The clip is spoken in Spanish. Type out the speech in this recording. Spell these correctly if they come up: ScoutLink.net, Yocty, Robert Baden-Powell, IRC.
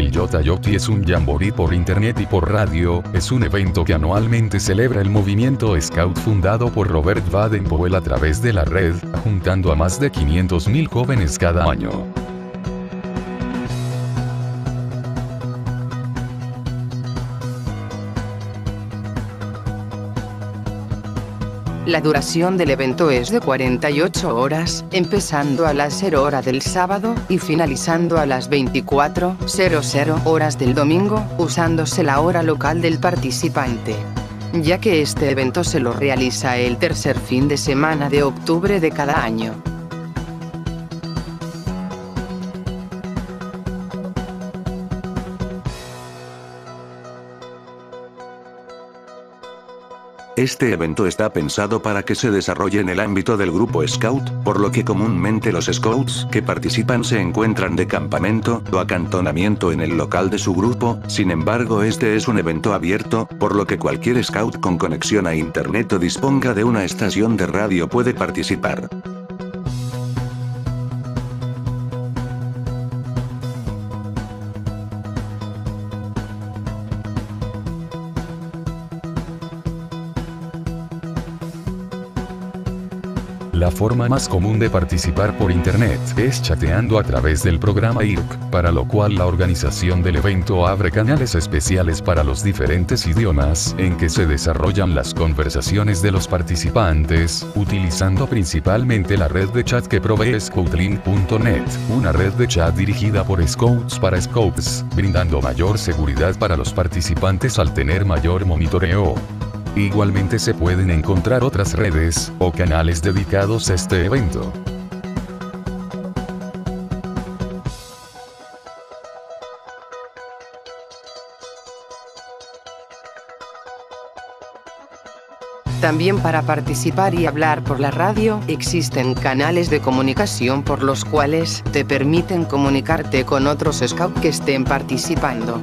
El Yocty es un jamboree por internet y por radio, es un evento que anualmente celebra el movimiento scout fundado por Robert Baden-Powell a través de la red, juntando a más de 500.000 jóvenes cada año. La duración del evento es de 48 horas, empezando a las 0 horas del sábado y finalizando a las 24:00 horas del domingo, usándose la hora local del participante. Ya que este evento se lo realiza el tercer fin de semana de octubre de cada año. Este evento está pensado para que se desarrolle en el ámbito del grupo scout, por lo que comúnmente los scouts que participan se encuentran de campamento o acantonamiento en el local de su grupo. Sin embargo, este es un evento abierto, por lo que cualquier scout con conexión a internet o disponga de una estación de radio puede participar. La forma más común de participar por internet es chateando a través del programa IRC, para lo cual la organización del evento abre canales especiales para los diferentes idiomas en que se desarrollan las conversaciones de los participantes, utilizando principalmente la red de chat que provee ScoutLink.net, una red de chat dirigida por scouts para scouts, brindando mayor seguridad para los participantes al tener mayor monitoreo. Igualmente se pueden encontrar otras redes o canales dedicados a este evento. También para participar y hablar por la radio, existen canales de comunicación por los cuales te permiten comunicarte con otros scouts que estén participando.